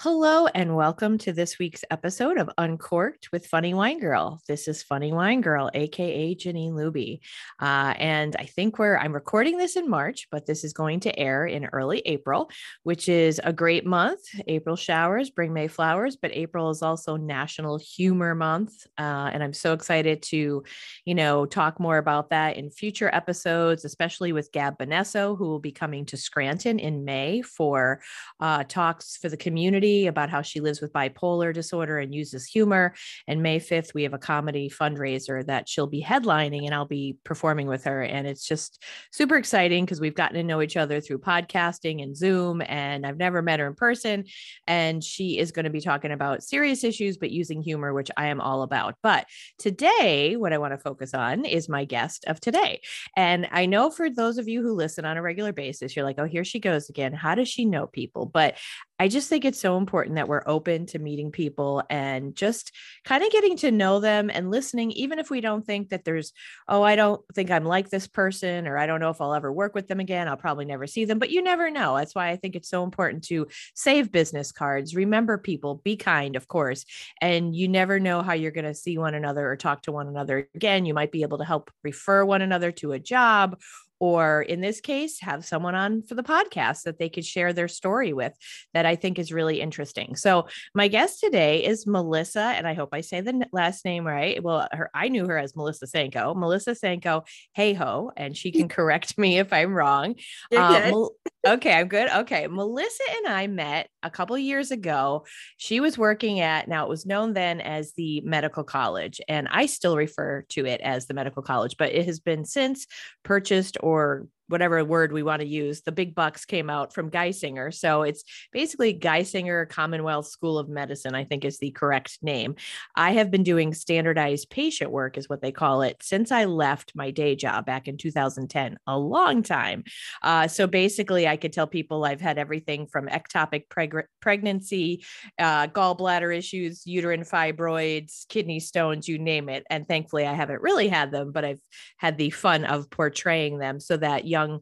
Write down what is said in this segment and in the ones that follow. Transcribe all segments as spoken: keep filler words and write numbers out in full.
Hello and welcome to this week's episode of Uncorked with Funny Wine Girl. This is Funny Wine Girl, aka Jeannine Luby. Uh, and I think we're, I'm recording this in March, but this is going to air in early April, which is a great month. April showers bring May flowers, but April is also National Humor Month. Uh, and I'm so excited to, you know, talk more about that in future episodes, especially with Gab Bonesso, who will be coming to Scranton in May for uh, talks for the community about how she lives with bipolar disorder and uses humor. And May fifth, we have a comedy fundraiser that she'll be headlining and I'll be performing with her. And it's just super exciting because we've gotten to know each other through podcasting and Zoom, and I've never met her in person. And she is going to be talking about serious issues, but using humor, which I am all about. But today, what I want to focus on is my guest of today. And I know for those of you who listen on a regular basis, you're like, oh, here she goes again. How does she know people? But I just think it's so important that we're open to meeting people and just kind of getting to know them and listening, even if we don't think that there's, oh, I don't think I'm like this person, or I don't know if I'll ever work with them again. I'll probably never see them, but you never know. That's why I think it's so important to save business cards, remember people, be kind, of course, and you never know how you're going to see one another or talk to one another again. You might be able to help refer one another to a job, or in this case, have someone on for the podcast that they could share their story with that I think is really interesting. So my guest today is Melissa, and I hope I say the last name right. Well, her, I knew her as Melissa Senko, Melissa Senko, hey ho, and she can correct me if I'm wrong. Um, okay, I'm good. Okay. Melissa and I met a couple of years ago. She was working at, now it was known then as the medical college, and I still refer to it as the medical college, but it has been since purchased, or or whatever word we want to use, the big bucks came out from Geisinger. So it's basically Geisinger Commonwealth School of Medicine, I think is the correct name. I have been doing standardized patient work is what they call it since I left my day job back in two thousand ten, a long time. Uh, so basically I could tell people I've had everything from ectopic preg- pregnancy, uh, gallbladder issues, uterine fibroids, kidney stones, you name it. And thankfully I haven't really had them, but I've had the fun of portraying them so that young,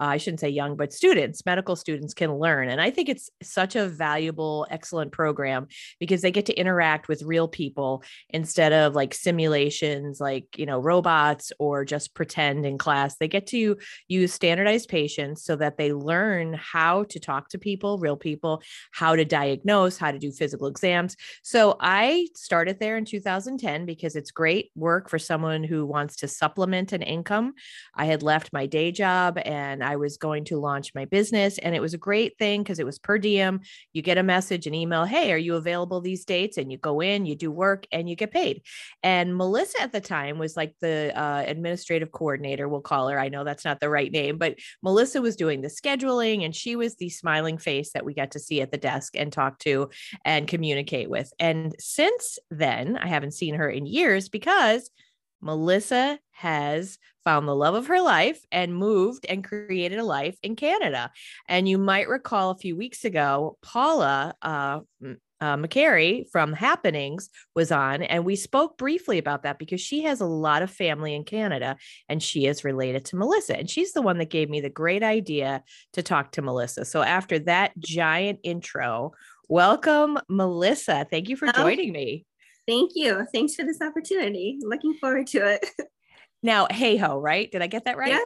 uh, I shouldn't say young, but students, medical students can learn. And I think it's such a valuable, excellent program because they get to interact with real people instead of like simulations, like, you know, robots or just pretend in class. They get to use standardized patients so that they learn how to talk to people, real people, how to diagnose, how to do physical exams. So I started there in two thousand ten because it's great work for someone who wants to supplement an income. I had left my day job and I was going to launch my business. And it was a great thing because it was per diem. You get a message, an email, hey, are you available these dates? And you go in, you do work and you get paid. And Melissa at the time was like the uh, administrative coordinator, we'll call her. I know that's not the right name, but Melissa was doing the scheduling and she was the smiling face that we got to see at the desk and talk to and communicate with. And since then, I haven't seen her in years because Melissa has found the love of her life and moved and created a life in Canada. And you might recall a few weeks ago, Paula uh, uh, McGarry from Happenings was on, and we spoke briefly about that because she has a lot of family in Canada and she is related to Melissa. And she's the one that gave me the great idea to talk to Melissa. So after that giant intro, welcome, Melissa. Thank you for joining me. Thank you. Thanks for this opportunity. Looking forward to it. Now, hey ho, right? Did I get that right?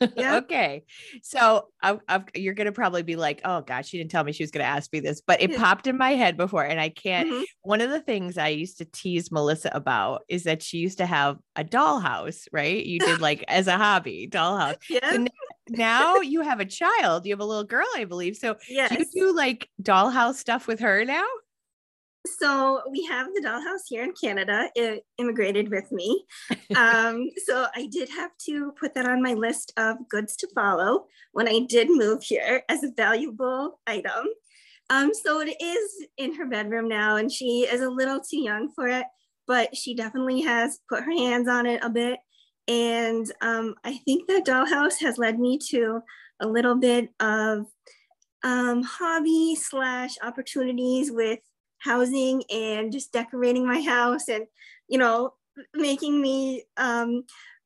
Yeah. yeah. Okay. So I, I, you're going to probably be like, oh gosh, she didn't tell me she was going to ask me this, but it yeah. popped in my head before. And I can't, mm-hmm. one of the things I used to tease Melissa about is that she used to have a dollhouse, right? You did like as a hobby, dollhouse. Yeah. So now, now you have a child, you have a little girl, I believe. So yes. do you do like dollhouse stuff with her now? So we have the dollhouse here in Canada. It immigrated with me. Um, so I did have to put that on my list of goods to follow when I did move here as a valuable item. Um, so it is in her bedroom now, and she is a little too young for it, but she definitely has put her hands on it a bit. And um, I think that dollhouse has led me to a little bit of um, hobby slash opportunities with housing and just decorating my house and, you know, making me um,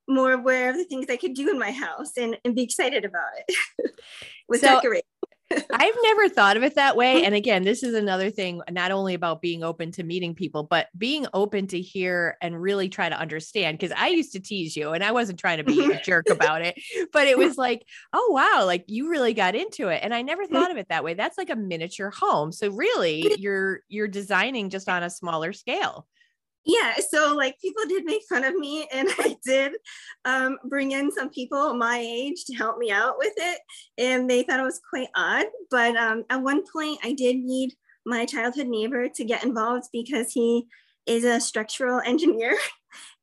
more aware of the things I could do in my house and, and be excited about it with so, decorating. I've never thought of it that way. And again, this is another thing, not only about being open to meeting people, but being open to hear and really try to understand. Because I used to tease you, and I wasn't trying to be a jerk about it, but it was like, oh, wow, like you really got into it. And I never thought of it that way. That's like a miniature home. So really you're, you're designing just on a smaller scale. Yeah. So like people did make fun of me, and I did um, bring in some people my age to help me out with it. And they thought it was quite odd. But um, at one point I did need my childhood neighbor to get involved because he is a structural engineer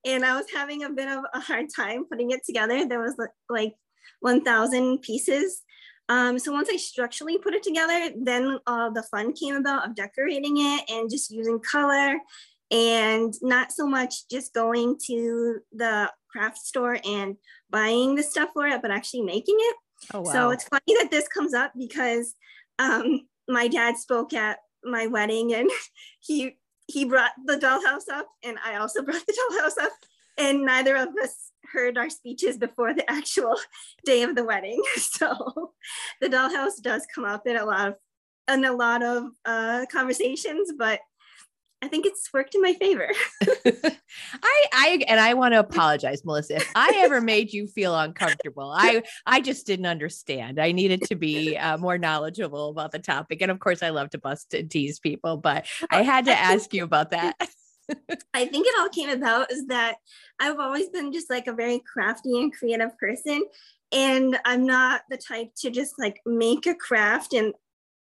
and I was having a bit of a hard time putting it together. There was like one thousand pieces. Um, so once I structurally put it together, then uh, the fun came about of decorating it and just using color. And not so much just going to the craft store and buying the stuff for it, but actually making it. Oh, wow. So it's funny that this comes up because um, my dad spoke at my wedding, and he he brought the dollhouse up, and I also brought the dollhouse up, and neither of us heard our speeches before the actual day of the wedding. So the dollhouse does come up in a lot of in a lot of uh, conversations, but I think it's worked in my favor. I, I, and I want to apologize, Melissa, if I ever made you feel uncomfortable. I, I just didn't understand. I needed to be uh, more knowledgeable about the topic. And of course I love to bust and tease people, but I had to ask you about that. I think it all came about is that I've always been just like a very crafty and creative person. And I'm not the type to just like make a craft and,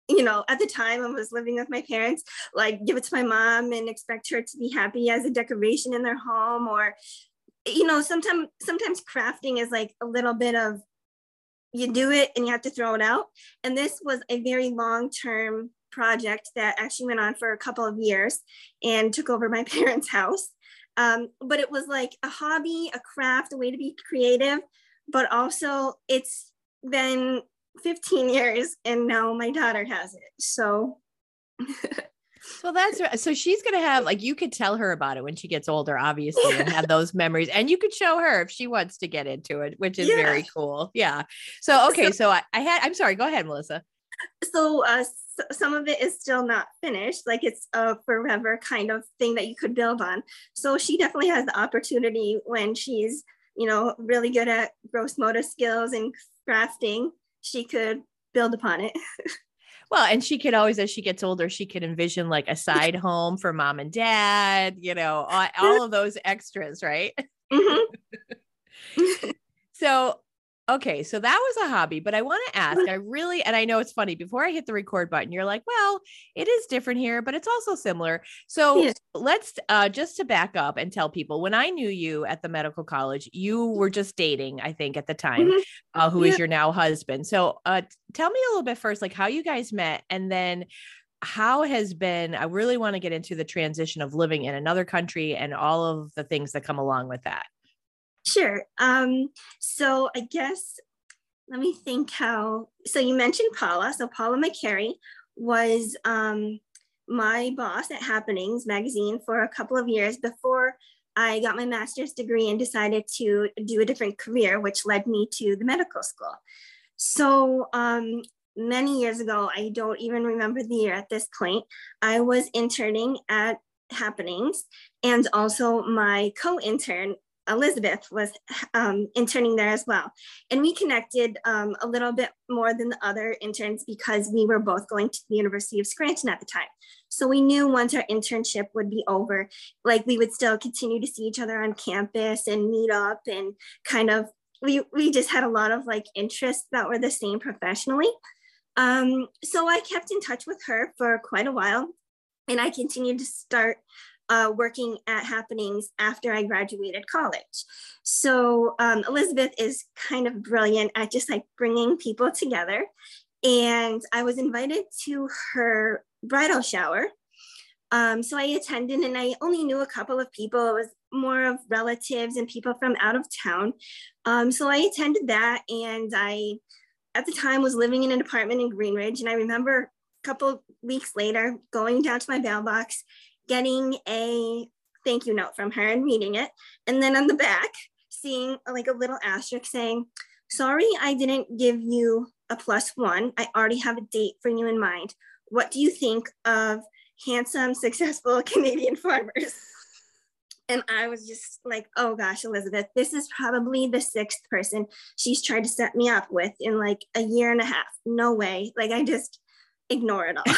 you know, at the time I was living with my parents, like give it to my mom and expect her to be happy as a decoration in their home. Or, you know, sometimes, sometimes crafting is like a little bit of, you do it and you have to throw it out. And this was a very long-term project that actually went on for a couple of years and took over my parents' house. Um, but it was like a hobby, a craft, a way to be creative, but also it's been fifteen years and now my daughter has it. So well, that's right. So she's going to have, like, you could tell her about it when she gets older, obviously, and have those memories, and you could show her if she wants to get into it, which is yeah. very cool. Yeah. So, okay. So, so I, I had, I'm sorry, go ahead, Melissa. So, uh, so some of it is still not finished. Like it's a forever kind of thing that you could build on. So she definitely has the opportunity when she's, you know, really good at gross motor skills and crafting, she could build upon it. Well, and she could always, as she gets older, she could envision like a side home for mom and dad, you know, all, all of those extras, right? Mm-hmm. So, okay. So that was a hobby, but I want to ask, I really, and I know it's funny, before I hit the record button, you're like, well, it is different here, but it's also similar. So yeah. let's uh, just to back up and tell people, when I knew you at the medical college, you were just dating, I think at the time, mm-hmm. uh, who yeah. is your now husband. So uh, tell me a little bit first, like how you guys met, and then how has been, I really want to get into the transition of living in another country and all of the things that come along with that. Sure. Um, so I guess, let me think how, so you mentioned Paula. So Paula McGarry was um, my boss at Happenings magazine for a couple of years before I got my master's degree and decided to do a different career, which led me to the medical school. So um, many years ago, I don't even remember the year at this point, I was interning at Happenings, and also my co-intern Elizabeth was um, interning there as well. And we connected um, a little bit more than the other interns because we were both going to the University of Scranton at the time. So we knew once our internship would be over, like we would still continue to see each other on campus and meet up, and kind of, we, we just had a lot of like interests that were the same professionally. Um, so I kept in touch with her for quite a while, and I continued to start Uh, working at Happenings after I graduated college. So um, Elizabeth is kind of brilliant at just like bringing people together. And I was invited to her bridal shower. Um, so I attended, and I only knew a couple of people. It was more of relatives and people from out of town. Um, so I attended that, and I, at the time, was living in an apartment in Greenridge. And I remember a couple weeks later going down to my mailbox, getting a thank you note from her and reading it. And then on the back, seeing like a little asterisk saying, sorry, I didn't give you a plus one. I already have a date for you in mind. What do you think of handsome, successful Canadian farmers? And I was just like, oh gosh, Elizabeth, this is probably the sixth person she's tried to set me up with in like a year and a half. No way. Like, I just ignore it all.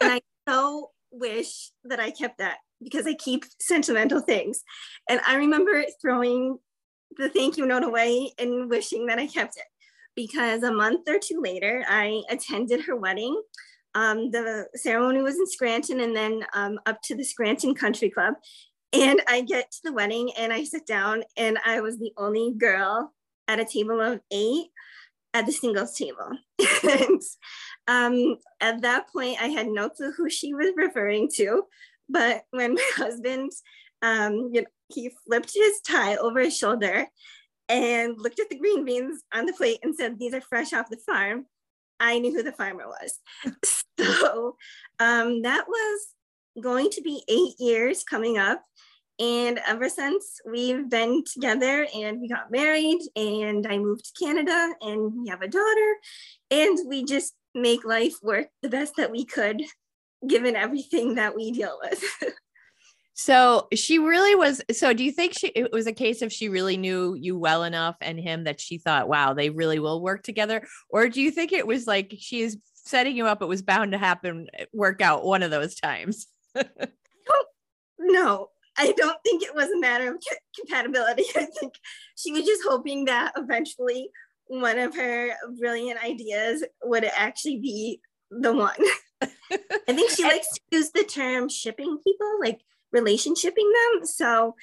And I so wish that I kept that, because I keep sentimental things. And I remember throwing the thank you note away and wishing that I kept it, because a month or two later, I attended her wedding. Um, the ceremony was in Scranton and then um, up to the Scranton Country Club. And I get to the wedding and I sit down, and I was the only girl at a table of eight at the singles table. And um, at that point, I had no clue who she was referring to. But when my husband, um, you know, he flipped his tie over his shoulder and looked at the green beans on the plate and said, "These are fresh off the farm," I knew who the farmer was. So um, that was going to be eight years coming up. And ever since, we've been together, and we got married, and I moved to Canada, and we have a daughter, and we just make life work the best that we could, given everything that we deal with. So she really was. So do you think she, it was a case of she really knew you well enough and him that she thought, wow, they really will work together? Or do you think it was like, she is setting you up, it was bound to happen, work out one of those times? I don't know. I don't think it was a matter of compatibility. I think she was just hoping that eventually one of her brilliant ideas would actually be the one. I think she likes to use the term shipping people, like relationshiping them. So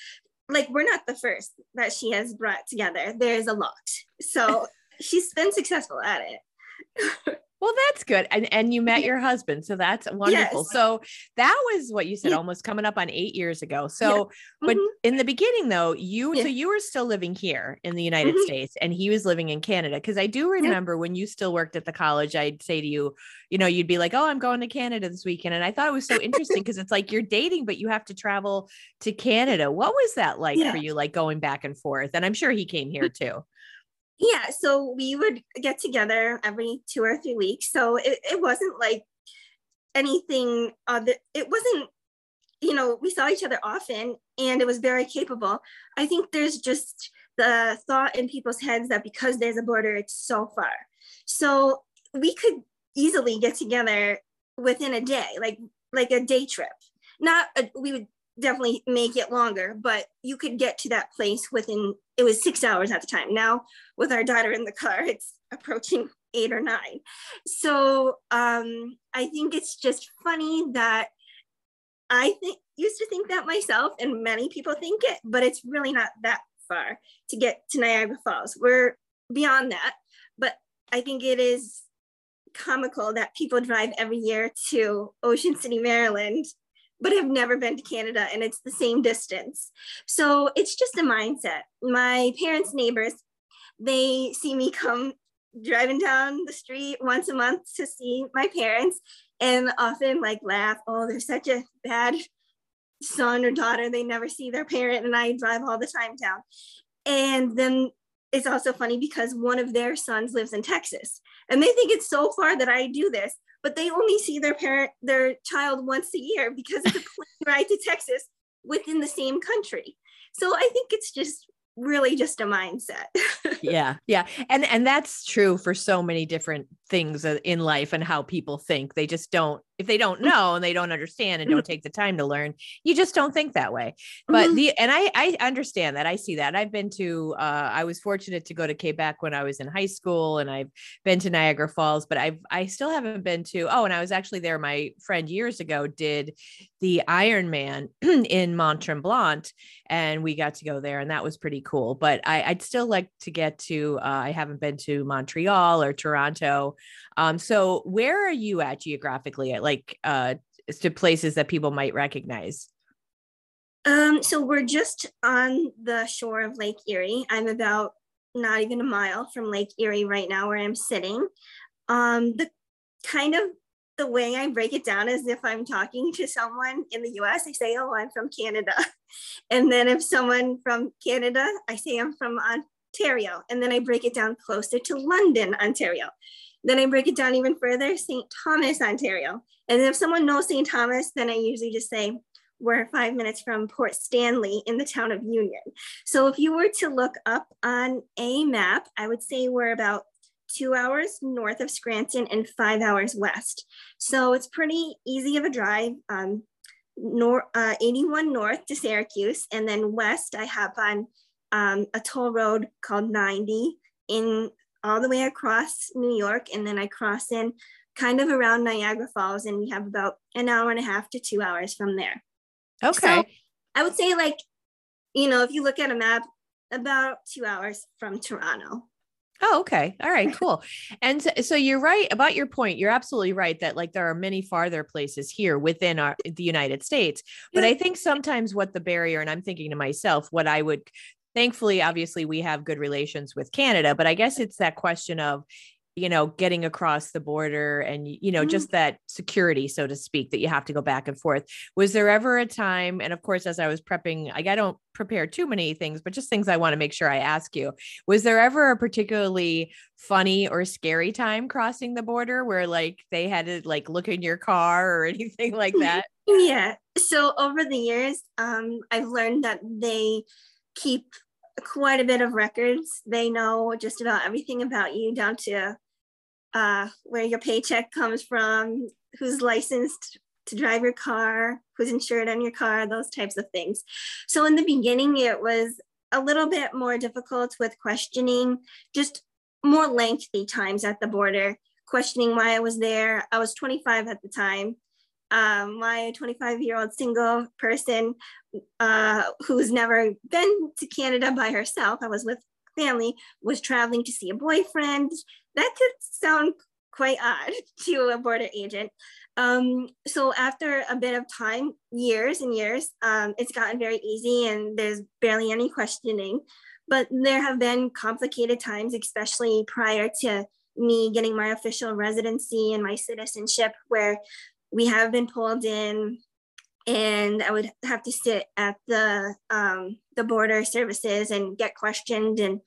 like, we're not the first that she has brought together. There's a lot. So she's been successful at it. Well, that's good. And and you met your husband. So that's wonderful. Yes. So that was what you said, yeah, almost coming up on eight years ago. So, yeah, but mm-hmm, in the beginning though, you, yeah, so you were still living here in the United mm-hmm States, and he was living in Canada. Cause I do remember, yeah, when you still worked at the college, I'd say to you, you know, you'd be like, "Oh, I'm going to Canada this weekend." And I thought it was so interesting, cause it's like you're dating, but you have to travel to Canada. What was that like, yeah, for you? Like going back and forth. And I'm sure he came here too. Yeah, so we would get together every two or three weeks. So it, it wasn't like anything other, it wasn't, you know, we saw each other often, and it was very capable. I think there's just the thought in people's heads that because there's a border, it's so far. So we could easily get together within a day, like like a day trip. Not, a, we would definitely make it longer, but you could get to that place within, it was six hours at the time. Now with our daughter in the car, it's approaching eight or nine. So um, I think it's just funny that I think used to think that myself, and many people think it, but it's really not that far to get to Niagara Falls. We're beyond that, but I think it is comical that people drive every year to Ocean City, Maryland, but I've never been to Canada, and it's the same distance. So it's just a mindset. My parents' neighbors, they see me come driving down the street once a month to see my parents, and often like laugh, "Oh, they're such a bad son or daughter. They never see their parent, and I drive all the time down." And then it's also funny because one of their sons lives in Texas, and they think it's so far that I do this, but they only see their parent, their child once a year because it's a plane ride to Texas within the same country. So I think it's just really just a mindset. Yeah. Yeah. And, and that's true for so many different things in life and how people think. They just don't, if they don't know and they don't understand and don't take the time to learn, you just don't think that way. But mm-hmm. the, and I, I understand that. I see that. I've been to, uh, I was fortunate to go to Quebec when I was in high school, and I've been to Niagara Falls, but I've, I still haven't been to, oh, and I was actually there. My friend years ago did the Ironman in Montremblant, and we got to go there, and that was pretty cool. But I, I'd still like to get to, uh, I haven't been to Montreal or Toronto. Um, so where are you at geographically, at like uh, to places that people might recognize? Um, so we're just on the shore of Lake Erie. I'm about not even a mile from Lake Erie right now where I'm sitting. Um, the kind of the way I break it down is if I'm talking to someone in the U S, I say, "Oh, I'm from Canada." And then if someone from Canada, I say, "I'm from Ontario. And then I break it down closer to London, Ontario. Then I break it down even further, Saint Thomas, Ontario. And then if someone knows Saint Thomas, then I usually just say, we're five minutes from Port Stanley in the town of Union. So if you were to look up on a map, I would say we're about two hours north of Scranton and five hours west. So it's pretty easy of a drive. Um, nor, uh, eighty-one north to Syracuse, and then west, I hop on um, a toll road called ninety in all the way across New York, and then I cross in kind of around Niagara Falls, and we have about an hour and a half to two hours from there. Okay. So I would say, like, you know, if you look at a map, about two hours from Toronto. Oh, okay. All right, cool. And so, so you're right about your point. You're absolutely right that, like, there are many farther places here within our, the United States. But I think sometimes what the barrier, and I'm thinking to myself, what I would, thankfully, obviously we have good relations with Canada, but I guess it's that question of, you know, getting across the border and, you know, mm-hmm. just that security, so to speak, that you have to go back and forth. Was there ever a time? And of course, as I was prepping, like, I don't prepare too many things, but just things I want to make sure I ask you. Was there ever a particularly funny or scary time crossing the border where, like, they had to, like, look in your car or anything like that? Yeah. So over the years, um, I've learned that they keep quite a bit of records. They know just about everything about you, down to Uh, where your paycheck comes from, who's licensed to drive your car, who's insured on your car, those types of things. So in the beginning, it was a little bit more difficult with questioning, just more lengthy times at the border, questioning why I was there. I was twenty-five at the time. Um, my twenty-five-year-old single person uh, who's never been to Canada by herself, I was with family, was traveling to see a boyfriend. That could sound quite odd to a border agent. Um, so after a bit of time, years and years, um, it's gotten very easy and there's barely any questioning. But there have been complicated times, especially prior to me getting my official residency and my citizenship, where we have been pulled in and I would have to sit at the, um, the border services and get questioned. And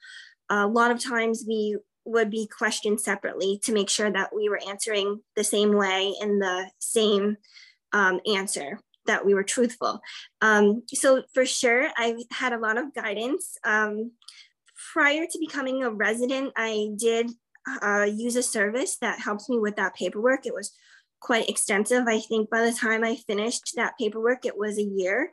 a lot of times we would be questioned separately to make sure that we were answering the same way and the same um, answer, that we were truthful. Um, so for sure, I've had a lot of guidance. Um, prior to becoming a resident, I did uh, use a service that helps me with that paperwork. It was quite extensive. I think by the time I finished that paperwork, it was a year.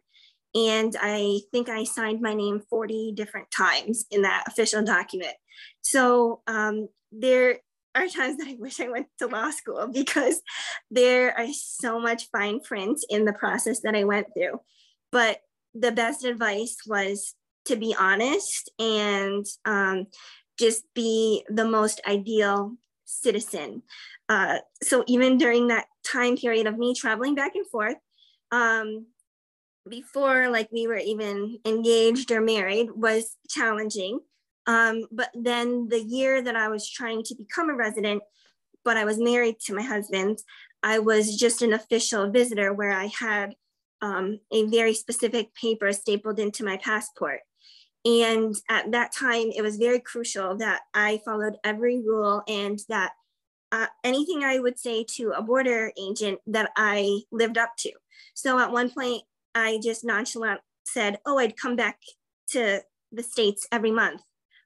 And I think I signed my name forty different times in that official document. So um, there are times that I wish I went to law school, because there are so much fine print in the process that I went through. But the best advice was to be honest and um, just be the most ideal citizen. Uh, so even during that time period of me traveling back and forth, um, before, like, we were even engaged or married, was challenging. Um, but then the year that I was trying to become a resident, but I was married to my husband, I was just an official visitor, where I had um, a very specific paper stapled into my passport. And at that time, it was very crucial that I followed every rule, and that uh, anything I would say to a border agent, that I lived up to. So at one point, I just nonchalant said, oh, I'd come back to the States every month.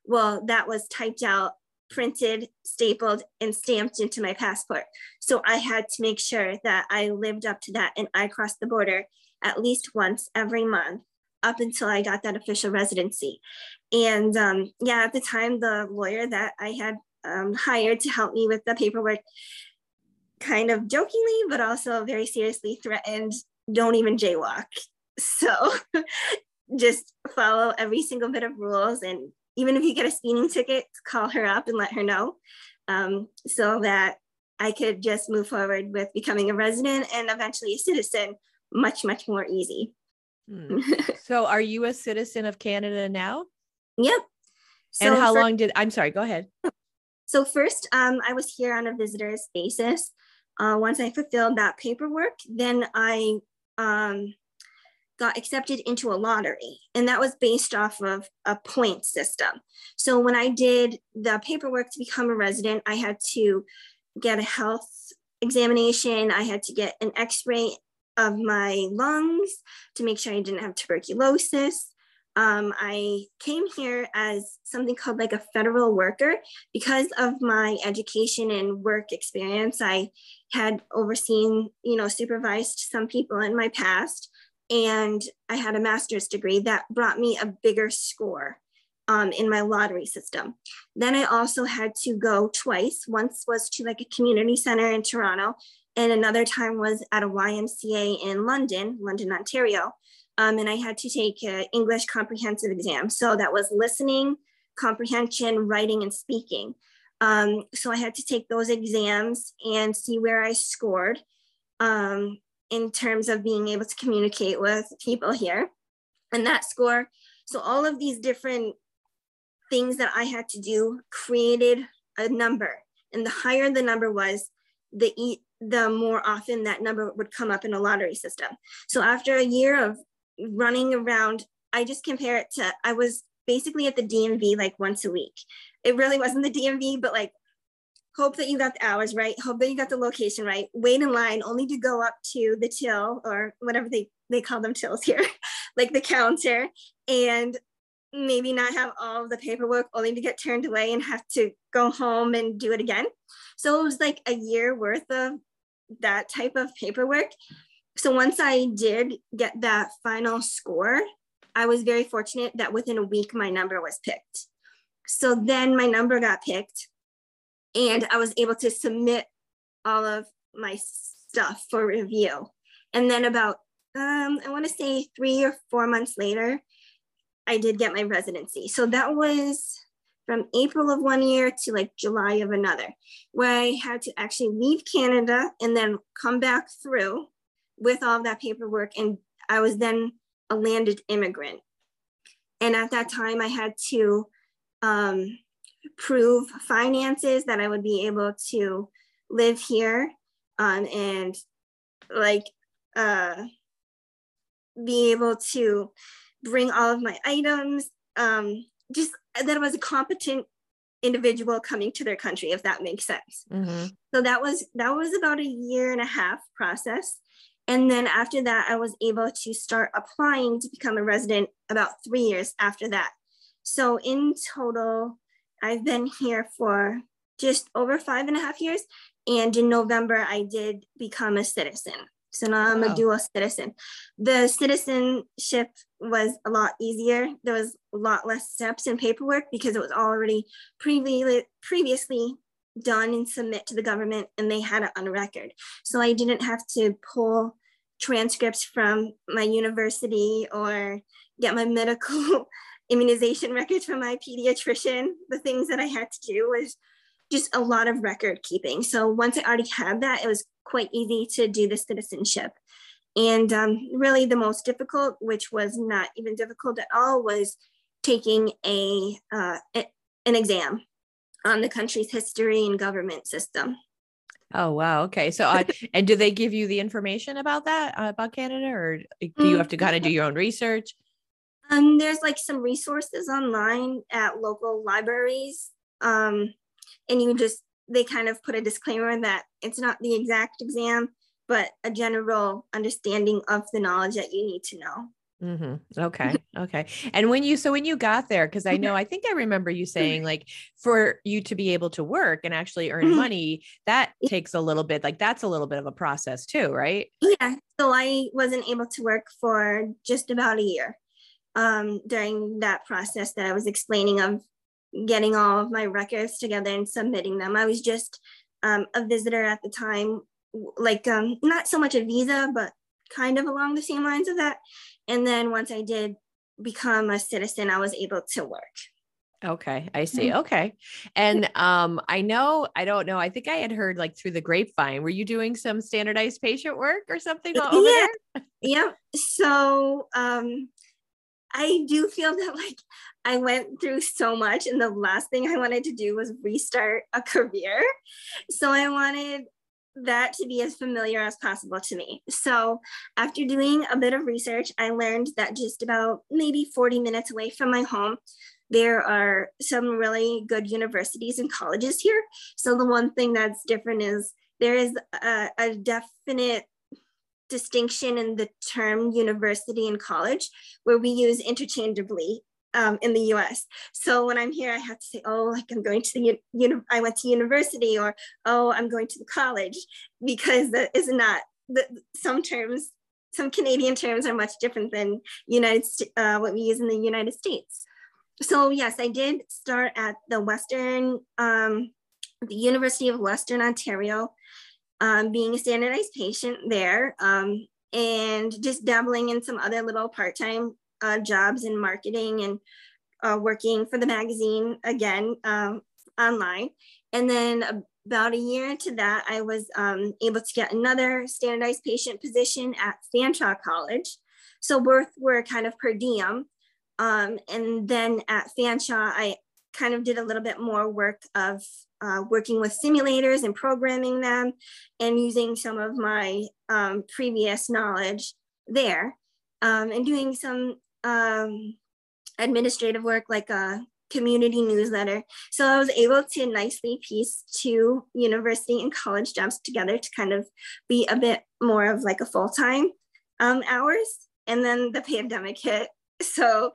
Well, that was typed out, printed, stapled, and stamped into my passport. So I had to make sure that I lived up to that, and I crossed the border at least once every month up until I got that official residency. And um, yeah, at the time, the lawyer that I had um, hired to help me with the paperwork kind of jokingly, but also very seriously threatened, don't even jaywalk. So just follow every single bit of rules. And even if you get a speeding ticket, call her up and let her know, um, so that I could just move forward with becoming a resident and eventually a citizen much, much more easy. Hmm. So are you a citizen of Canada now? Yep. So and how for, long did, I'm sorry, go ahead. So first, um, I was here on a visitor's basis. Uh, once I fulfilled that paperwork, then I Um, got accepted into a lottery, and that was based off of a point system. So when I did the paperwork to become a resident, I had to get a health examination. I had to get an x-ray of my lungs to make sure I didn't have tuberculosis. Um, I came here as something called like a federal worker. Because of my education and work experience, I had overseen, you know, supervised some people in my past, and I had a master's degree that brought me a bigger score um, in my lottery system. Then I also had to go twice. Once was to like a community center in Toronto, and another time was at a Y M C A in London, London, Ontario. Um, and I had to take an English comprehensive exam. So that was listening, comprehension, writing, and speaking. Um, so I had to take those exams and see where I scored um, in terms of being able to communicate with people here. And that score, so all of these different things that I had to do created a number. And the higher the number was, the e the more often that number would come up in a lottery system. So after a year of running around, I just compare it to, I was basically at the D M V like once a week. It really wasn't the D M V, but like, hope that you got the hours right, hope that you got the location right, wait in line only to go up to the till, or whatever they, they call them tills here, like the counter, and maybe not have all the paperwork only to get turned away and have to go home and do it again. So it was like a year worth of that type of paperwork. So once I did get that final score, I was very fortunate that within a week, my number was picked. So then my number got picked, and I was able to submit all of my stuff for review. And then about, um, I want to say three or four months later, I did get my residency. So that was from April of one year to like July of another, where I had to actually leave Canada and then come back through with all of that paperwork. And I was then a landed immigrant. And at that time I had to um, prove finances, that I would be able to live here um, and like uh, be able to bring all of my items, um, just that I was a competent individual coming to their country, if that makes sense. Mm-hmm. So that was, that was about a year and a half process. And then after that, I was able to start applying to become a resident about three years after that. So in total, I've been here for just over five and a half years. And in November, I did become a citizen. So now I'm wow. a dual citizen. The citizenship was a lot easier. There was a lot less steps in paperwork because it was already previously previously done and submit to the government, and they had it on record. So I didn't have to pull transcripts from my university or get my medical immunization records from my pediatrician. The things that I had to do was just a lot of record keeping. So once I already had that, it was quite easy to do the citizenship. And um, really the most difficult, which was not even difficult at all, was taking a uh, an exam on the country's history and government system. Oh, wow. Okay. So, uh, and do they give you the information about that, uh, about Canada, or do you have to kind of do your own research? Um, there's like some resources online at local libraries. Um, and you just, they kind of put a disclaimer that it's not the exact exam, but a general understanding of the knowledge that you need to know. Mm-hmm. Okay. Okay. And when you, so when you got there, cause I know, I think I remember you saying like for you to be able to work and actually earn money, that takes a little bit, like that's a little bit of a process too, right? Yeah. So I wasn't able to work for just about a year um, during that process that I was explaining of getting all of my records together and submitting them. I was just um, a visitor at the time, like um, not so much a visa, but kind of along the same lines of that. And then once I did become a citizen, I was able to work. Okay. I see. Okay. And, um, I know, I don't know. I think I had heard like through the grapevine, were you doing some standardized patient work or something over yeah. there? Yeah. So, um, I do feel that like I went through so much, and the last thing I wanted to do was restart a career. So I wanted that to be as familiar as possible to me. So after doing a bit of research, I learned that just about maybe forty minutes away from my home, there are some really good universities and colleges here. So the one thing that's different is there is a, a definite distinction in the term university and college, where we use interchangeably um, in the U S. So when I'm here, I have to say, oh, like I'm going to the, you know, I went to university, or, oh, I'm going to the college, because that is not, the, some terms, some Canadian terms are much different than United uh, what we use in the United States. So yes, I did start at the Western, um, the University of Western Ontario, um, being a standardized patient there, um, and just dabbling in some other little part-time uh, jobs in marketing, and uh, working for the magazine again um, online. And then about a year into that, I was um, able to get another standardized patient position at Fanshawe College. So both were kind of per diem. Um, and then at Fanshawe, I kind of did a little bit more work of uh, working with simulators and programming them, and using some of my um, previous knowledge there, um, and doing some um, administrative work like a community newsletter. So I was able to nicely piece two university and college jobs together to kind of be a bit more of like a full-time um, hours. And then the pandemic hit. So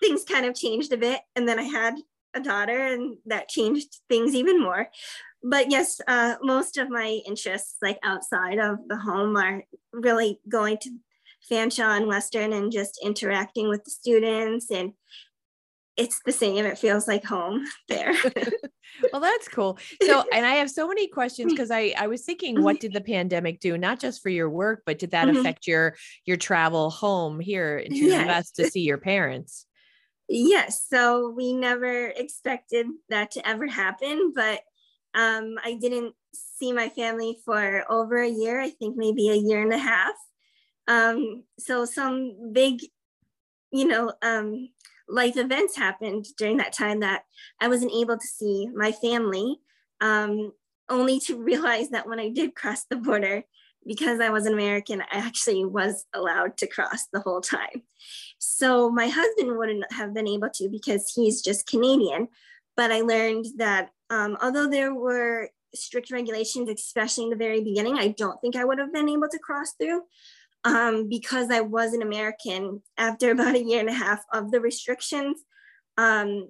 things kind of changed a bit. And then I had a daughter, and that changed things even more. But yes, uh, most of my interests like outside of the home are really going to Fanshawe and Western and just interacting with the students. And it's the same, it feels like home there. Well, that's cool. So, and I have so many questions, because I, I was thinking, what did the pandemic do? Not just for your work, but did that mm-hmm. affect your, your travel home here to yes. the U S to see your parents? Yes. So we never expected that to ever happen, but um, I didn't see my family for over a year, I think maybe a year and a half. Um, so some big, you know, um, life events happened during that time that I wasn't able to see my family, um, only to realize that when I did cross the border, because I was an American, I actually was allowed to cross the whole time. So my husband wouldn't have been able to, because he's just Canadian. But I learned that um, although there were strict regulations, especially in the very beginning, I don't think I would have been able to cross through. Um, because I was an American, after about a year and a half of the restrictions, um,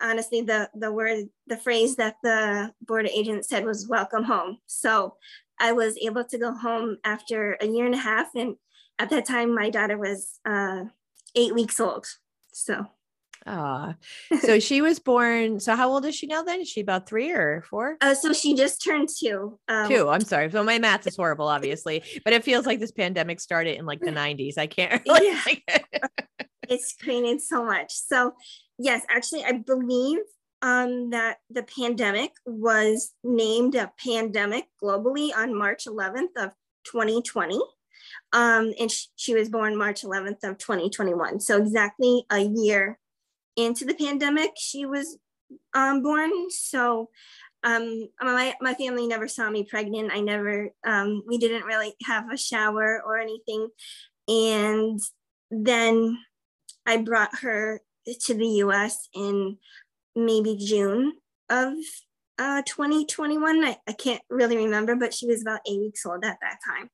honestly, the the word, the phrase that the border agent said was "welcome home." So I was able to go home after a year and a half, and at that time, my daughter was uh, eight weeks old. So, ah, so she was born. So how old is she now? Then is she about three or four? Uh, so she just turned two. Um, two. I'm sorry. So my math is horrible, obviously, but it feels like this pandemic started in like the nineties. I can't. Yeah. It's created so much. So yes, actually, I believe um, that the pandemic was named a pandemic globally on March eleventh of twenty twenty. Um, and she, she was born March eleventh of twenty twenty-one. So exactly a year into the pandemic, she was um, born. So um, my, my family never saw me pregnant. I never, um, we didn't really have a shower or anything. And then I brought her to the U S in maybe June of uh, twenty twenty-one. I, I can't really remember, but she was about eight weeks old at that time.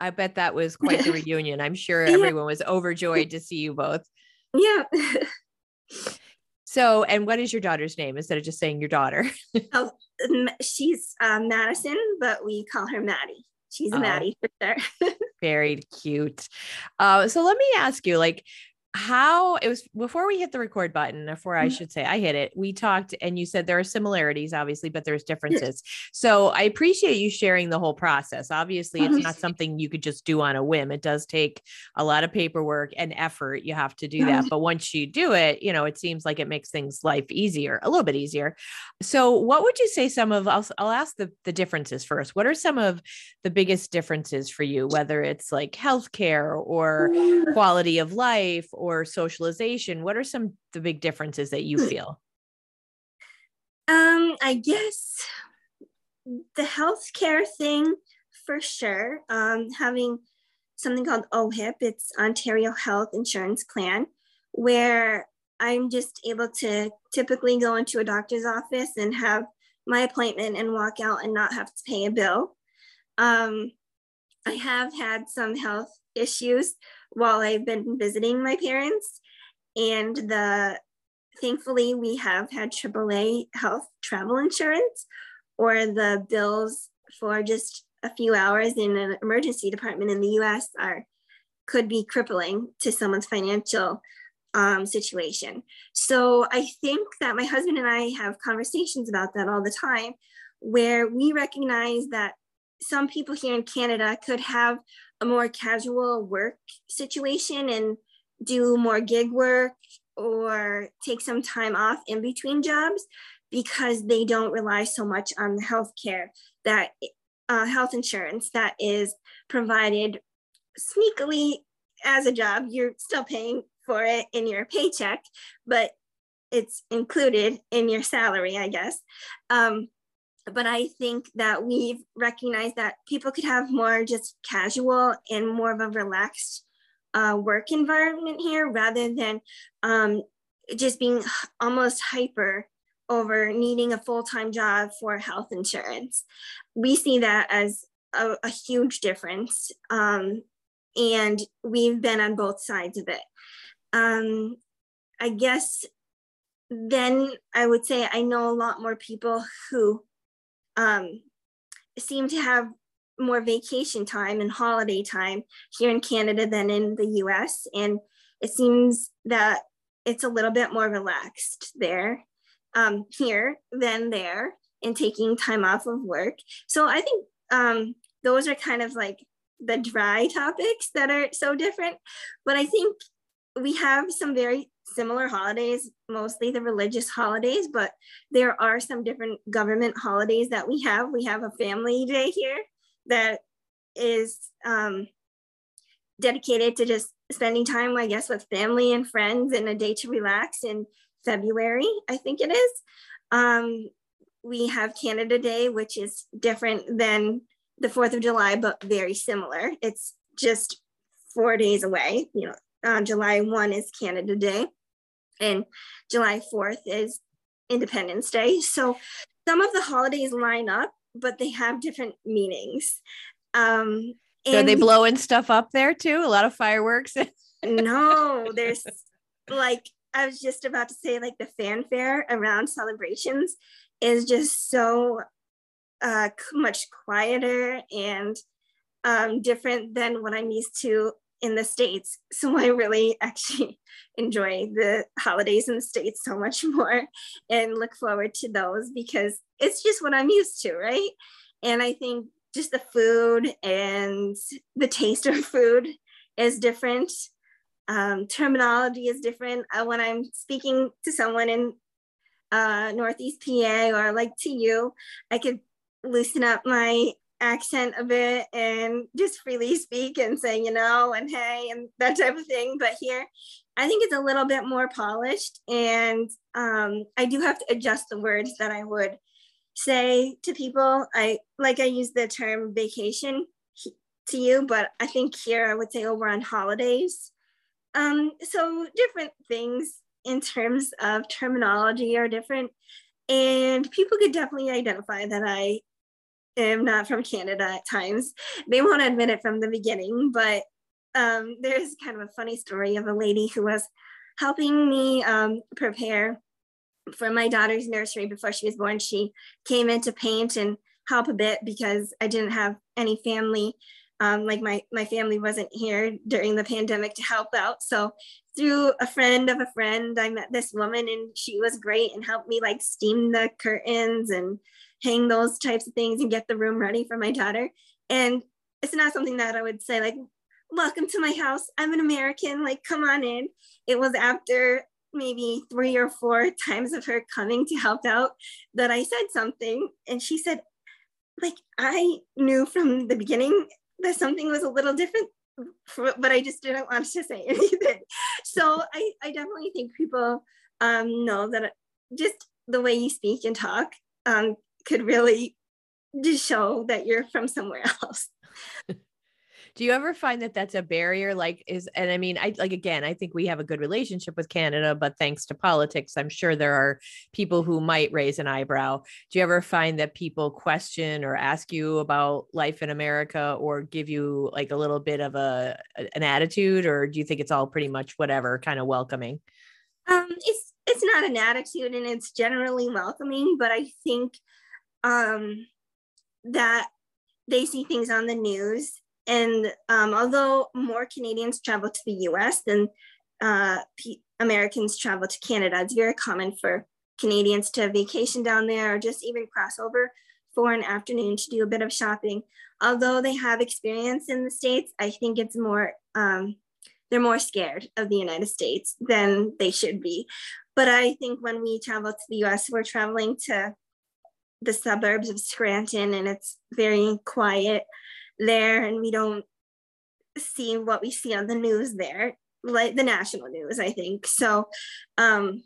I bet that was quite the reunion. I'm sure everyone was overjoyed to see you both. Yeah. So, and what is your daughter's name instead of just saying your daughter? Oh, she's uh, Madison, but we call her Maddie. She's oh, Maddie for sure. Very cute. Uh, so let me ask you, like, how it was before we hit the record button, before I should say I hit it, we talked and you said there are similarities, obviously, but there's differences. So I appreciate you sharing the whole process. Obviously, it's not something you could just do on a whim. It does take a lot of paperwork and effort. You have to do that. But once you do it, you know, it seems like it makes things life easier, a little bit easier. So what would you say some of, I'll, I'll ask the, the differences first. What are some of the biggest differences for you, whether it's like healthcare or quality of life or or socialization? What are some of the big differences that you feel? Um, I guess the healthcare thing, for sure. Um, having something called O H I P, it's Ontario Health Insurance Plan, where I'm just able to typically go into a doctor's office and have my appointment and walk out and not have to pay a bill. Um, I have had some health issues while I've been visiting my parents, and the thankfully we have had triple A health travel insurance, or the bills for just a few hours in an emergency department in the U S are could be crippling to someone's financial Um, situation. So I think that my husband and I have conversations about that all the time, where we recognize that some people here in Canada could have a more casual work situation and do more gig work or take some time off in between jobs because they don't rely so much on the health care, that uh, health insurance that is provided sneakily as a job. You're still paying for it in your paycheck, but it's included in your salary, I guess. Um, but I think that we've recognized that people could have more just casual and more of a relaxed uh, work environment here, rather than um, just being almost hyper over needing a full-time job for health insurance. We see that as a, a huge difference, um, and we've been on both sides of it. Um, I guess then I would say I know a lot more people who um, seem to have more vacation time and holiday time here in Canada than in the U S. And it seems that it's a little bit more relaxed there, um, here than there, and taking time off of work. So I think um, those are kind of like the dry topics that are so different, but I think we have some very similar holidays, mostly the religious holidays, but there are some different government holidays that we have. We have a family day here that is um, dedicated to just spending time, I guess, with family and friends, and a day to relax in February, I think it is. Um, we have Canada Day, which is different than the fourth of July, but very similar. It's just four days away, you know. Uh, July first is Canada Day, and July fourth is Independence Day. So some of the holidays line up, but they have different meanings. Um, and are they blowing stuff up there too? A lot of fireworks? No, there's like, I was just about to say, like the fanfare around celebrations is just so uh, much quieter and um, different than what I'm used to in the States. So I really actually enjoy the holidays in the States so much more, and look forward to those because it's just what I'm used to, right? And I think just the food and the taste of food is different. Um, terminology is different. Uh, when I'm speaking to someone in uh, Northeast P A, or like to you, I could loosen up my accent a bit and just freely speak and say, you know, and hey, and that type of thing. But here, I think it's a little bit more polished, and um, I do have to adjust the words that I would say to people. I like I use the term vacation to you, but I think here I would say, oh, we're on holidays. Um, so different things in terms of terminology are different, and people could definitely identify that I I'm not from Canada at times. They won't admit it from the beginning, but um, there's kind of a funny story of a lady who was helping me um, prepare for my daughter's nursery before she was born. She came in to paint and help a bit because I didn't have any family. Um, like my, my family wasn't here during the pandemic to help out. So through a friend of a friend, I met this woman, and she was great and helped me like steam the curtains and hang those types of things and get the room ready for my daughter. And it's not something that I would say like, welcome to my house, I'm an American, like come on in. It was after maybe three or four times of her coming to help out that I said something, and she said, like, I knew from the beginning that something was a little different, but I just didn't want to say anything. So I, I definitely think people um, know that just the way you speak and talk um, could really to show that you're from somewhere else. Do you ever find that that's a barrier? Like is, and I mean, I like, again, I think we have a good relationship with Canada, but thanks to politics, I'm sure there are people who might raise an eyebrow. Do you ever find that people question or ask you about life in America or give you like a little bit of a, an attitude, or do you think it's all pretty much whatever, kind of welcoming? Um, it's, it's not an attitude and it's generally welcoming, but I think um, that they see things on the news. And um, although more Canadians travel to the U S than uh, P- Americans travel to Canada, it's very common for Canadians to vacation down there or just even cross over for an afternoon to do a bit of shopping. Although they have experience in the States, I think it's more, um, they're more scared of the United States than they should be. But I think when we travel to the U S, we're traveling to the suburbs of Scranton and it's very quiet there, and we don't see what we see on the news there, like the national news, I think. So um,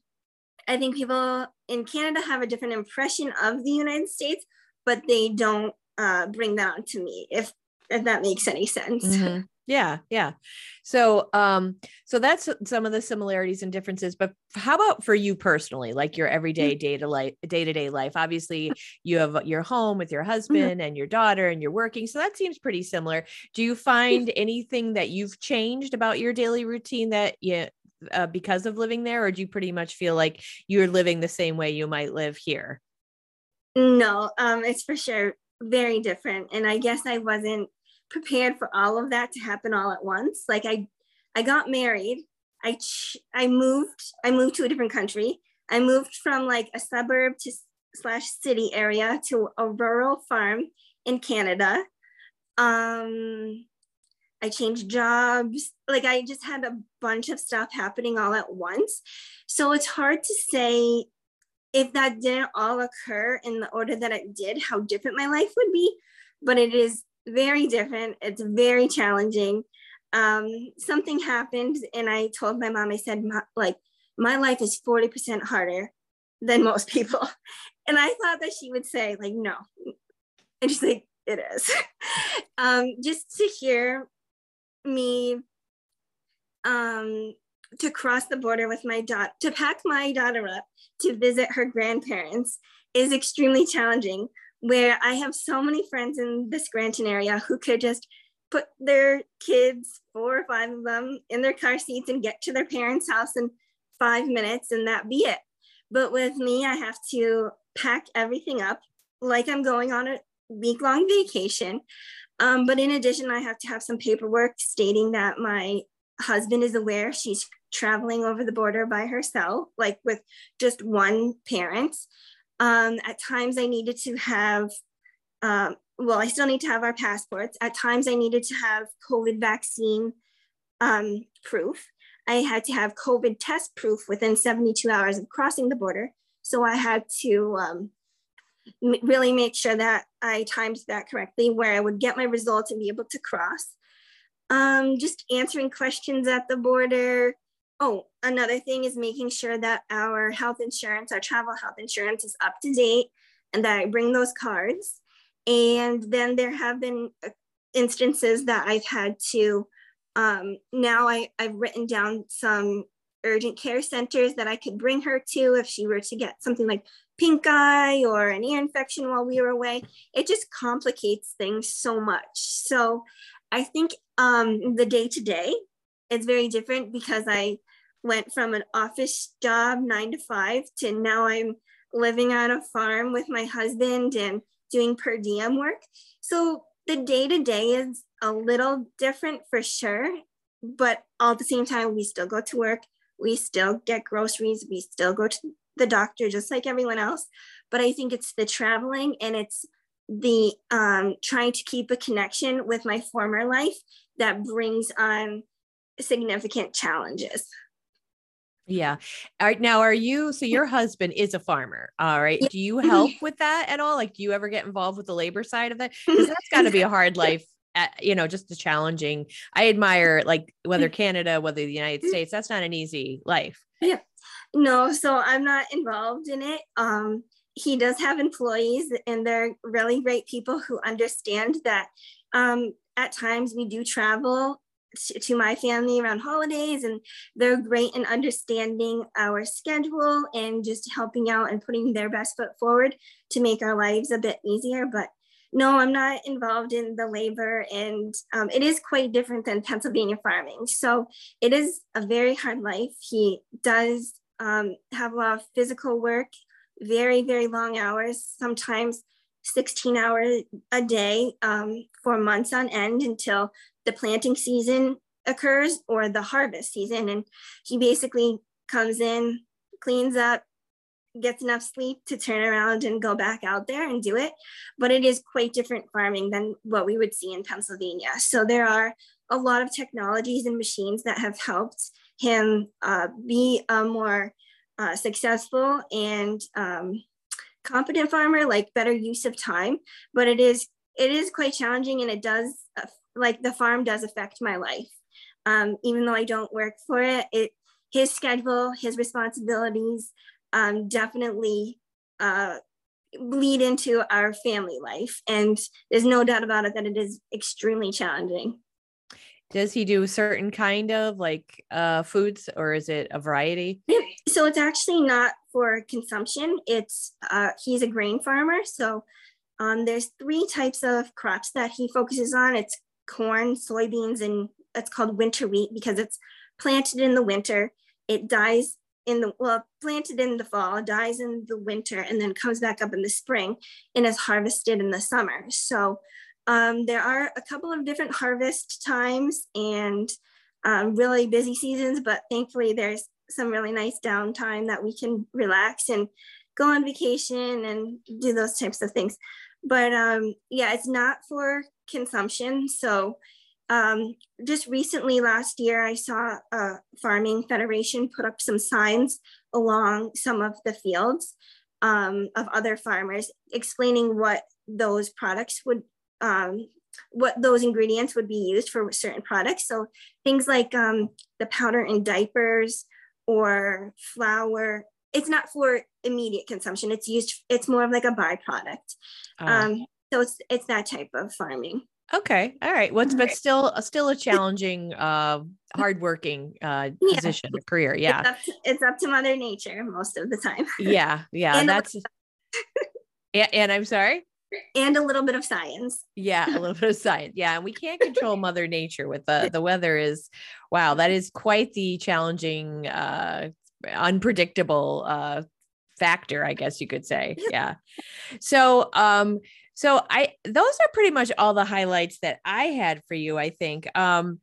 I think people in Canada have a different impression of the United States, but they don't uh, bring that on to me, if, if that makes any sense. Mm-hmm. Yeah. Yeah. So, um, so that's some of the similarities and differences, but how about for you personally, like your everyday day to life, day-to-day life? Obviously you have your home with your husband and your daughter and you're working. So that seems pretty similar. Do you find anything that you've changed about your daily routine that you, uh, because of living there, or do you pretty much feel like you're living the same way you might live here? No, um, it's for sure very different. And I guess I wasn't prepared for all of that to happen all at once. Like I, I got married. I, ch- I moved, I moved to a different country. I moved from like a suburb to slash city area to a rural farm in Canada. Um, I changed jobs. Like I just had a bunch of stuff happening all at once. So it's hard to say if that didn't all occur in the order that it did, how different my life would be, but it is very different. It's very challenging. Um, something happened and I told my mom, I said, my, like, my life is forty percent harder than most people. And I thought that she would say like, no. And she's like, it is. um, just to hear me um, to cross the border with my daughter, to pack my daughter up to visit her grandparents is extremely challenging, where I have so many friends in the Scranton area who could just put their kids, four or five of them, in their car seats and get to their parents' house in five minutes and that be it. But with me, I have to pack everything up like I'm going on a week-long vacation. Um, but in addition, I have to have some paperwork stating that my husband is aware she's traveling over the border by herself, like with just one parent. Um, at times I needed to have, um, well, I still need to have our passports. At times I needed to have COVID vaccine um, proof. I had to have COVID test proof within seventy-two hours of crossing the border. So I had to um, m- really make sure that I timed that correctly, where I would get my results and be able to cross. Um, just answering questions at the border. Oh, another thing is making sure that our health insurance, our travel health insurance is up to date and that I bring those cards. And then there have been instances that I've had to, um, now I, I've written down some urgent care centers that I could bring her to if she were to get something like pink eye or an ear infection while we were away. It just complicates things so much. So I think um, the day-to-day, it's very different because I went from an office job nine to five to now I'm living on a farm with my husband and doing per diem work. So the day to day is a little different for sure, but all at the same time, we still go to work. We still get groceries. We still go to the doctor just like everyone else. But I think it's the traveling and it's the um, trying to keep a connection with my former life that brings on significant challenges. Yeah. All right. Now, are you, so your husband is a farmer. All right. Do you help with that at all? Like, do you ever get involved with the labor side of that? Because that's got to be a hard life, at, you know, just a challenging, I admire like whether Canada, whether the United States, that's not an easy life. Yeah. No. So I'm not involved in it. Um, he does have employees, and they're really great people who understand that um, at times we do travel to my family around holidays, and they're great in understanding our schedule and just helping out and putting their best foot forward to make our lives a bit easier. But no, I'm not involved in the labor, and um, it is quite different than Pennsylvania farming. So it is a very hard life. He does um, have a lot of physical work, very, very long hours, sometimes sixteen hours a day um, for months on end until the planting season occurs or the harvest season. And he basically comes in, cleans up, gets enough sleep to turn around and go back out there and do it. But it is quite different farming than what we would see in Pennsylvania. So there are a lot of technologies and machines that have helped him uh, be a more uh, successful and um, competent farmer, like better use of time. But it is it is quite challenging, and it does uh, like the farm does affect my life. Um, even though I don't work for it, it his schedule, his responsibilities um, definitely uh, bleed into our family life. And there's no doubt about it that it is extremely challenging. Does he do a certain kind of like uh, foods, or is it a variety? So it's actually not for consumption. It's uh, he's a grain farmer. So um, there's three types of crops that he focuses on. It's corn, soybeans, and it's called winter wheat because it's planted in the winter. It dies in the, well, planted in the fall, dies in the winter, and then comes back up in the spring and is harvested in the summer. So um, there are a couple of different harvest times and um, really busy seasons, but thankfully there's some really nice downtime that we can relax and go on vacation and do those types of things. But um, yeah, it's not for consumption. So um, just recently last year, I saw a farming federation put up some signs along some of the fields um, of other farmers explaining what those products would, um, what those ingredients would be used for certain products. So things like um, the powder in diapers or flour. It's not for immediate consumption. It's used, it's more of like a byproduct. Uh, um, so it's, it's that type of farming. Okay. All right. What's, well, but still, still a challenging, uh, hardworking, uh, yeah. position, career. Yeah. It's up, to, it's up to Mother Nature most of the time. Yeah. Yeah. And that's, and, and I'm sorry. And a little bit of science. Yeah, a little bit of science. Yeah, and we can't control Mother Nature with the, the weather is, wow, that is quite the challenging, uh, unpredictable uh, factor, I guess you could say. Yeah. So, um, so I, those are pretty much all the highlights that I had for you, I think. Um,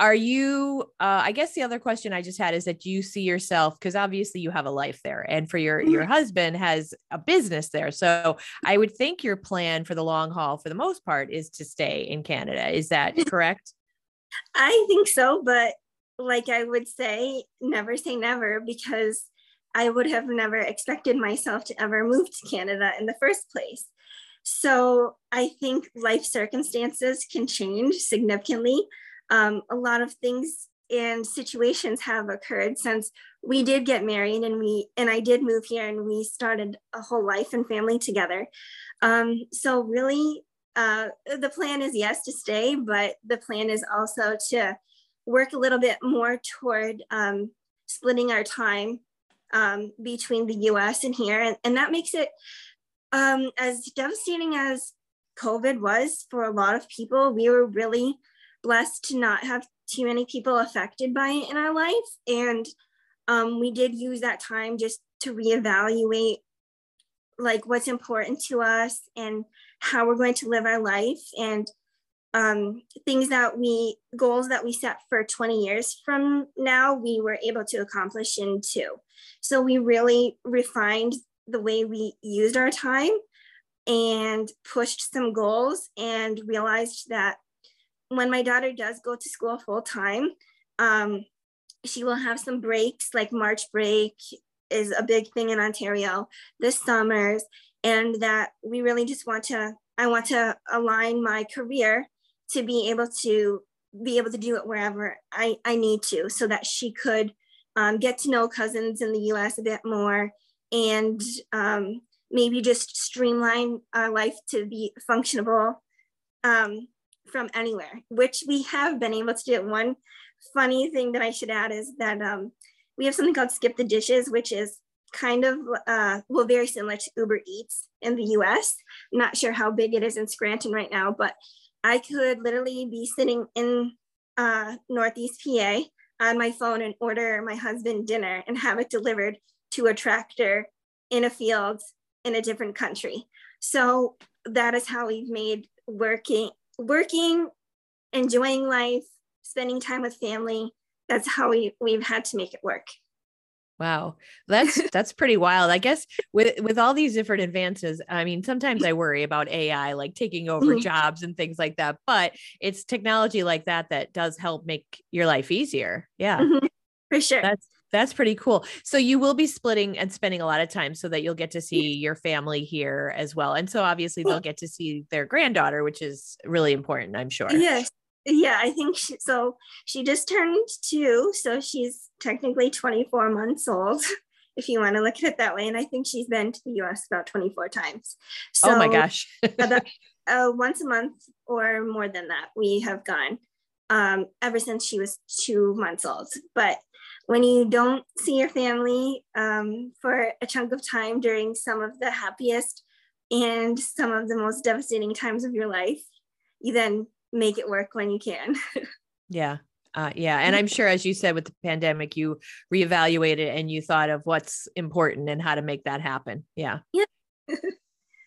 are you, uh, I guess the other question I just had is that you see yourself, cause obviously you have a life there, and for your, your husband has a business there. So I would think your plan for the long haul for the most part is to stay in Canada. Is that correct? I think so, but like I would say, never say never, because I would have never expected myself to ever move to Canada in the first place. So I think life circumstances can change significantly. Um, a lot of things and situations have occurred since we did get married, and we and I did move here, and we started a whole life and family together. Um, so really, uh, the plan is yes to stay, but the plan is also to work a little bit more toward um, splitting our time um, between the U S and here. And, and that makes it um, as devastating as COVID was for a lot of people. We were really blessed to not have too many people affected by it in our life. And um, we did use that time just to reevaluate like what's important to us and how we're going to live our life, and Um, things that we, goals that we set for twenty years from now, we were able to accomplish in two. So we really refined the way we used our time and pushed some goals, and realized that when my daughter does go to school full time, um, she will have some breaks, like March break is a big thing in Ontario this summer, and that we really just want to, I want to align my career to be able to be able to do it wherever I, I need to, so that she could um, get to know cousins in the U S a bit more, and um, maybe just streamline our life to be functionable um, from anywhere, which we have been able to do. One funny thing that I should add is that um, we have something called Skip the Dishes, which is kind of, uh, well, very similar to Uber Eats in the U S. I'm not sure how big it is in Scranton right now, but I could literally be sitting in uh, Northeast P A on my phone and order my husband dinner and have it delivered to a tractor in a field in a different country. So that is how we've made working, working, enjoying life, spending time with family. That's how we, we've had to make it work. Wow. That's, that's pretty wild. I guess with, with all these different advances, I mean, sometimes I worry about A I, like taking over mm-hmm. jobs and things like that, but it's technology like that, that does help make your life easier. Yeah, mm-hmm. for sure. That's, that's pretty cool. So you will be splitting and spending a lot of time so that you'll get to see your family here as well. And so obviously they'll get to see their granddaughter, which is really important, I'm sure. Yes. Yeah, I think she, so. She just turned two, so she's technically twenty-four months old, if you want to look at it that way. And I think she's been to the U S about twenty-four times. So, oh my gosh! about, uh, once a month or more than that, we have gone um, ever since she was two months old. But when you don't see your family um, for a chunk of time during some of the happiest and some of the most devastating times of your life, you then make it work when you can. Yeah. Uh, yeah. And I'm sure, as you said, with the pandemic, you reevaluated and you thought of what's important and how to make that happen. Yeah. Yeah.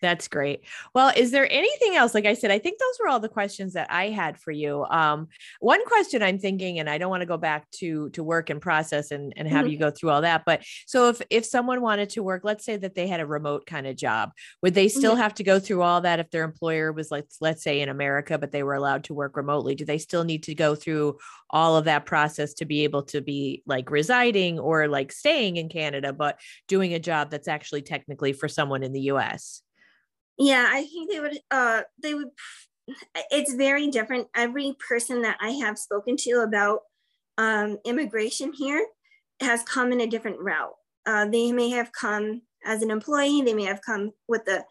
That's great. Well, is there anything else? Like I said, I think those were all the questions that I had for you. Um, one question I'm thinking, and I don't want to go back to, to work and process and, and have mm-hmm. you go through all that. But so if, if someone wanted to work, let's say that they had a remote kind of job, would they still mm-hmm. have to go through all that if their employer was like, let's say in America, but they were allowed to work remotely? Do they still need to go through all of that process to be able to be like residing or like staying in Canada, but doing a job that's actually technically for someone in the U S? Yeah, I think they would, uh, they would, it's very different. Every person that I have spoken to about um, immigration here has come in a different route. Uh, they may have come as an employee, they may have come with the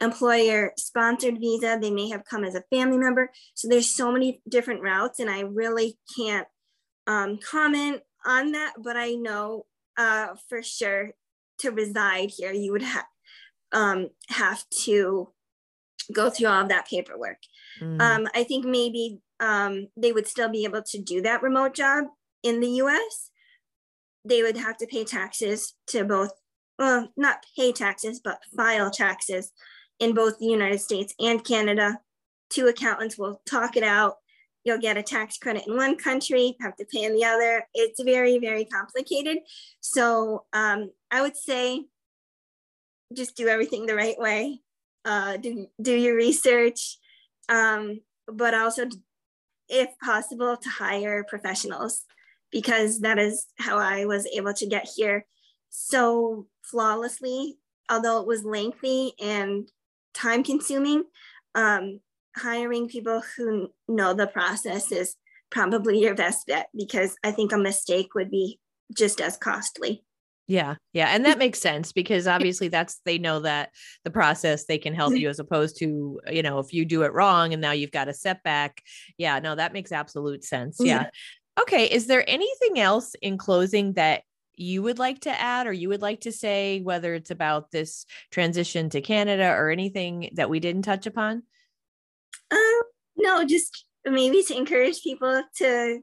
employer sponsored visa, they may have come as a family member. So there's so many different routes, and I really can't um, comment on that, but I know uh, for sure to reside here, you would have um, have to go through all of that paperwork. Mm. Um, I think maybe, um, they would still be able to do that remote job in the U S. They would have to pay taxes to both, well, not pay taxes, but file taxes in both the United States and Canada. Two accountants will talk it out. You'll get a tax credit in one country, have to pay in the other. It's very, very complicated. So, um, I would say, just do everything the right way, uh, do, do your research, um, but also, if possible, to hire professionals, because that is how I was able to get here so flawlessly. Although it was lengthy and time consuming, um, hiring people who know the process is probably your best bet, because I think a mistake would be just as costly. Yeah. Yeah. And that makes sense, because obviously that's, they know that the process, they can help you, as opposed to, you know, if you do it wrong and now you've got a setback. Yeah, no, that makes absolute sense. Yeah. Okay. Is there anything else in closing that you would like to add, or you would like to say, whether it's about this transition to Canada or anything that we didn't touch upon? Um, no, just maybe to encourage people to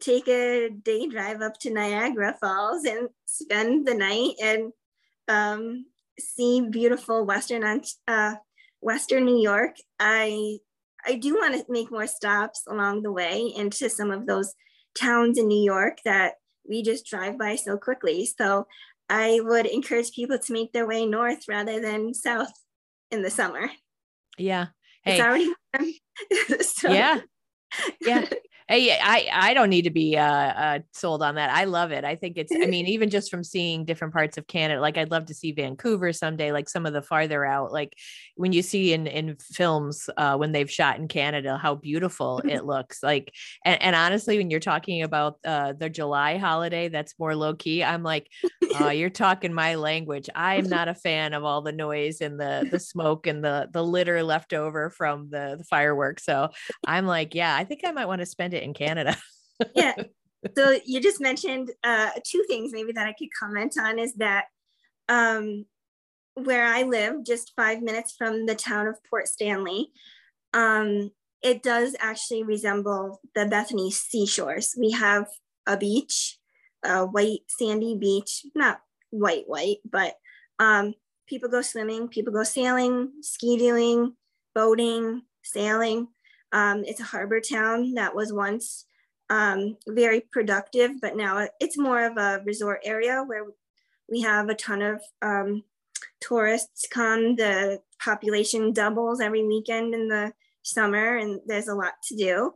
take a day drive up to Niagara Falls and spend the night and um, see beautiful Western uh, Western New York. I I do want to make more stops along the way into some of those towns in New York that we just drive by so quickly. So I would encourage people to make their way north rather than south in the summer. Yeah. Hey. It's already warm. So. Yeah. Yeah. Hey, I, I don't need to be uh, uh, sold on that. I love it. I think it's, I mean, even just from seeing different parts of Canada, like I'd love to see Vancouver someday, like some of the farther out, like when you see in, in films, uh, when they've shot in Canada, how beautiful it looks like. And, and honestly, when you're talking about uh, the July holiday, that's more low key. I'm like, oh, you're talking my language. I'm not a fan of all the noise and the the smoke and the, the litter left over from the, the fireworks. So I'm like, yeah, I think I might want to spend it in Canada. Yeah. So you just mentioned uh, two things maybe that I could comment on is that um, where I live, just five minutes from the town of Port Stanley, um, it does actually resemble the Bethany seashores. We have a beach, a white sandy beach, not white, white, but um, people go swimming, people go sailing, ski-doing, boating, sailing. Um, it's a harbor town that was once um, very productive, but now it's more of a resort area where we have a ton of um, tourists come. The population doubles every weekend in the summer, and there's a lot to do.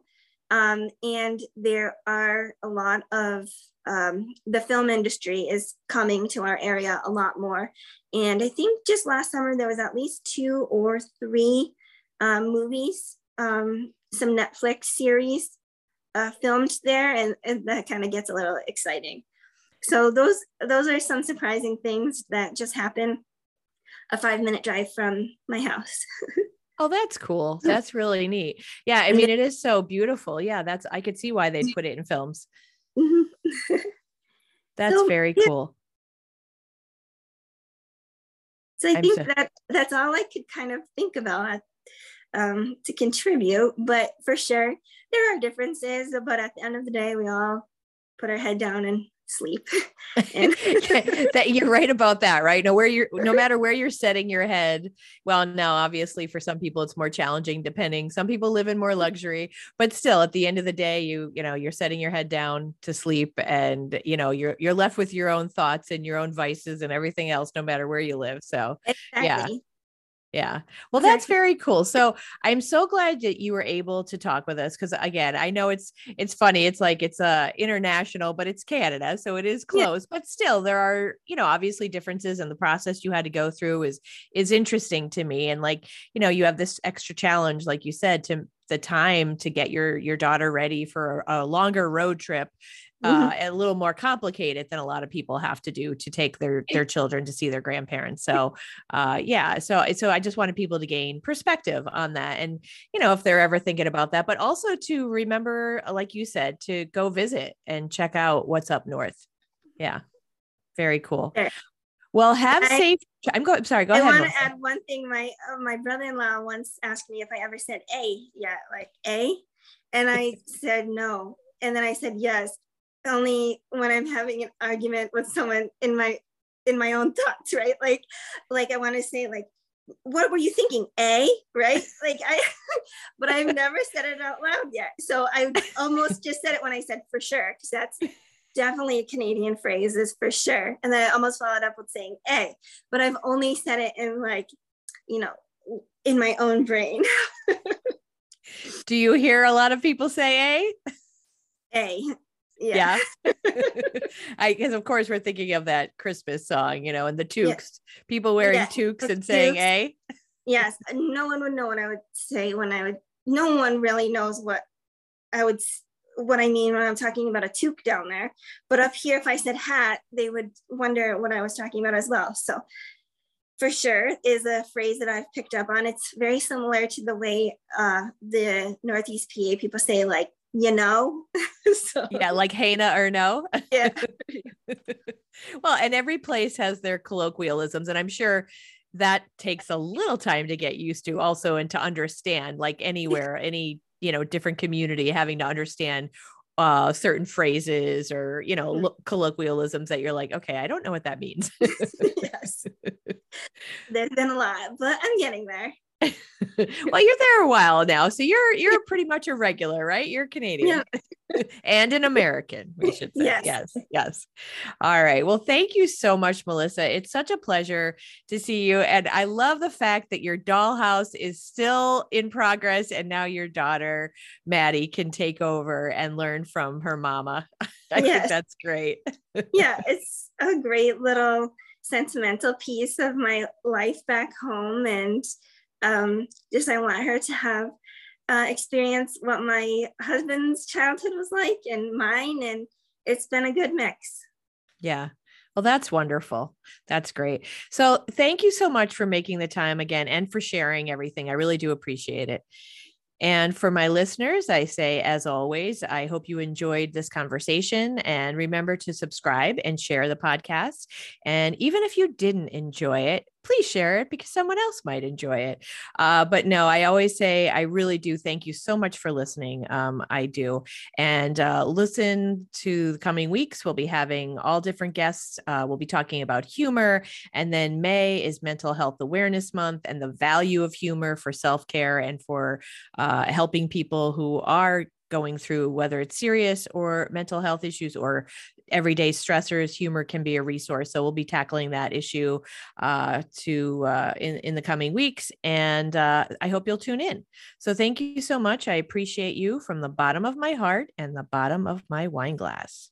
Um, and there are a lot of, um, the film industry is coming to our area a lot more. And I think just last summer, there was at least two or three um, movies, Um, some Netflix series uh, filmed there, and, and that kind of gets a little exciting. So those those are some surprising things that just happen a five minute drive from my house. Oh, that's cool. That's really neat. Yeah, I mean, it is so beautiful. Yeah, that's, I could see why they'd put it in films. Mm-hmm. That's so, very yeah. cool. So I I'm think so- that that's all I could kind of think about at, um, to contribute, but for sure there are differences, but at the end of the day, we all put our head down and sleep. And that you're right about that, right? No, where you're, no matter where you're setting your head. Well, now, obviously for some people it's more challenging depending, some people live in more luxury, but still at the end of the day, you, you know, you're setting your head down to sleep and, you know, you're, you're left with your own thoughts and your own vices and everything else, no matter where you live. So exactly. yeah. Yeah. Well, that's very cool. So I'm so glad that you were able to talk with us. Cause again, I know it's, it's funny. It's like, it's uh, international, but it's Canada. So it is close, yeah. but still there are, you know, obviously differences, and the process you had to go through is, is interesting to me. And like, you know, you have this extra challenge, like you said, to the time to get your, your daughter ready for a longer road trip. Uh, mm-hmm. A little more complicated than a lot of people have to do to take their, their children to see their grandparents. So, uh, yeah. So, so I just wanted people to gain perspective on that. And, you know, if they're ever thinking about that, but also to remember, like you said, to go visit and check out what's up north. Yeah. Very cool. Sure. Well, have I, safe. I'm going, I'm sorry. Go I ahead. I want to add one thing. My, uh, my brother-in-law once asked me if I ever said A yet, like A, and I said, no. And then I said, yes. Only when I'm having an argument with someone in my in my own thoughts, right? Like, like I want to say, like, what were you thinking, eh? Right? Like I, but I've never said it out loud yet. So I almost just said it when I said for sure, because that's definitely a Canadian phrase, is for sure. And then I almost followed up with saying eh, but I've only said it in like, you know, in my own brain. Do you hear a lot of people say eh? Eh. Yeah. yeah. I guess, of course, we're thinking of that Christmas song, you know, and the toques, yes. people wearing yes. toques and saying, toques. eh? Yes. No one would know what I would say when I would, no one really knows what I would, what I mean when I'm talking about a toque down there. But up here, if I said hat, they would wonder what I was talking about as well. So for sure is a phrase that I've picked up on. It's very similar to the way uh, the Northeast P A people say, like, you know, so. Yeah, like Hana or no. Yeah. Well, and every place has their colloquialisms, and I'm sure that takes a little time to get used to, also, and to understand. Like anywhere, any you know, different community, having to understand uh, certain phrases or you know, lo- colloquialisms that you're like, okay, I don't know what that means. Yes, there's been a lot, but I'm getting there. Well, you're there a while now, so you're you're pretty much a regular, right? You're Canadian, yeah. And an American, we should say. Yes. yes, yes. All right. Well, thank you so much, Melissa. It's such a pleasure to see you, and I love the fact that your dollhouse is still in progress, and now your daughter Maddie can take over and learn from her mama. I yes. think that's great. Yeah, it's a great little sentimental piece of my life back home, and um just I want her to have uh experience what my husband's childhood was like and mine, and it's been a good mix. Yeah. Well, that's wonderful. That's great. So thank you so much for making the time again and for sharing everything. I really do appreciate it. And for my listeners, I say, as always, I hope you enjoyed this conversation, and remember to subscribe and share the podcast. And even if you didn't enjoy it, please share it because someone else might enjoy it. Uh, but no, I always say, I really do. Thank you so much for listening. Um, I do. And uh, listen to the coming weeks. We'll be having all different guests. Uh, we'll be talking about humor. And then May is Mental Health Awareness Month and the value of humor for self-care and for uh, helping people who are going through, whether it's serious or mental health issues or everyday stressors. Humor can be a resource. So we'll be tackling that issue uh, to uh, in, in the coming weeks. And uh, I hope you'll tune in. So thank you so much. I appreciate you from the bottom of my heart and the bottom of my wine glass.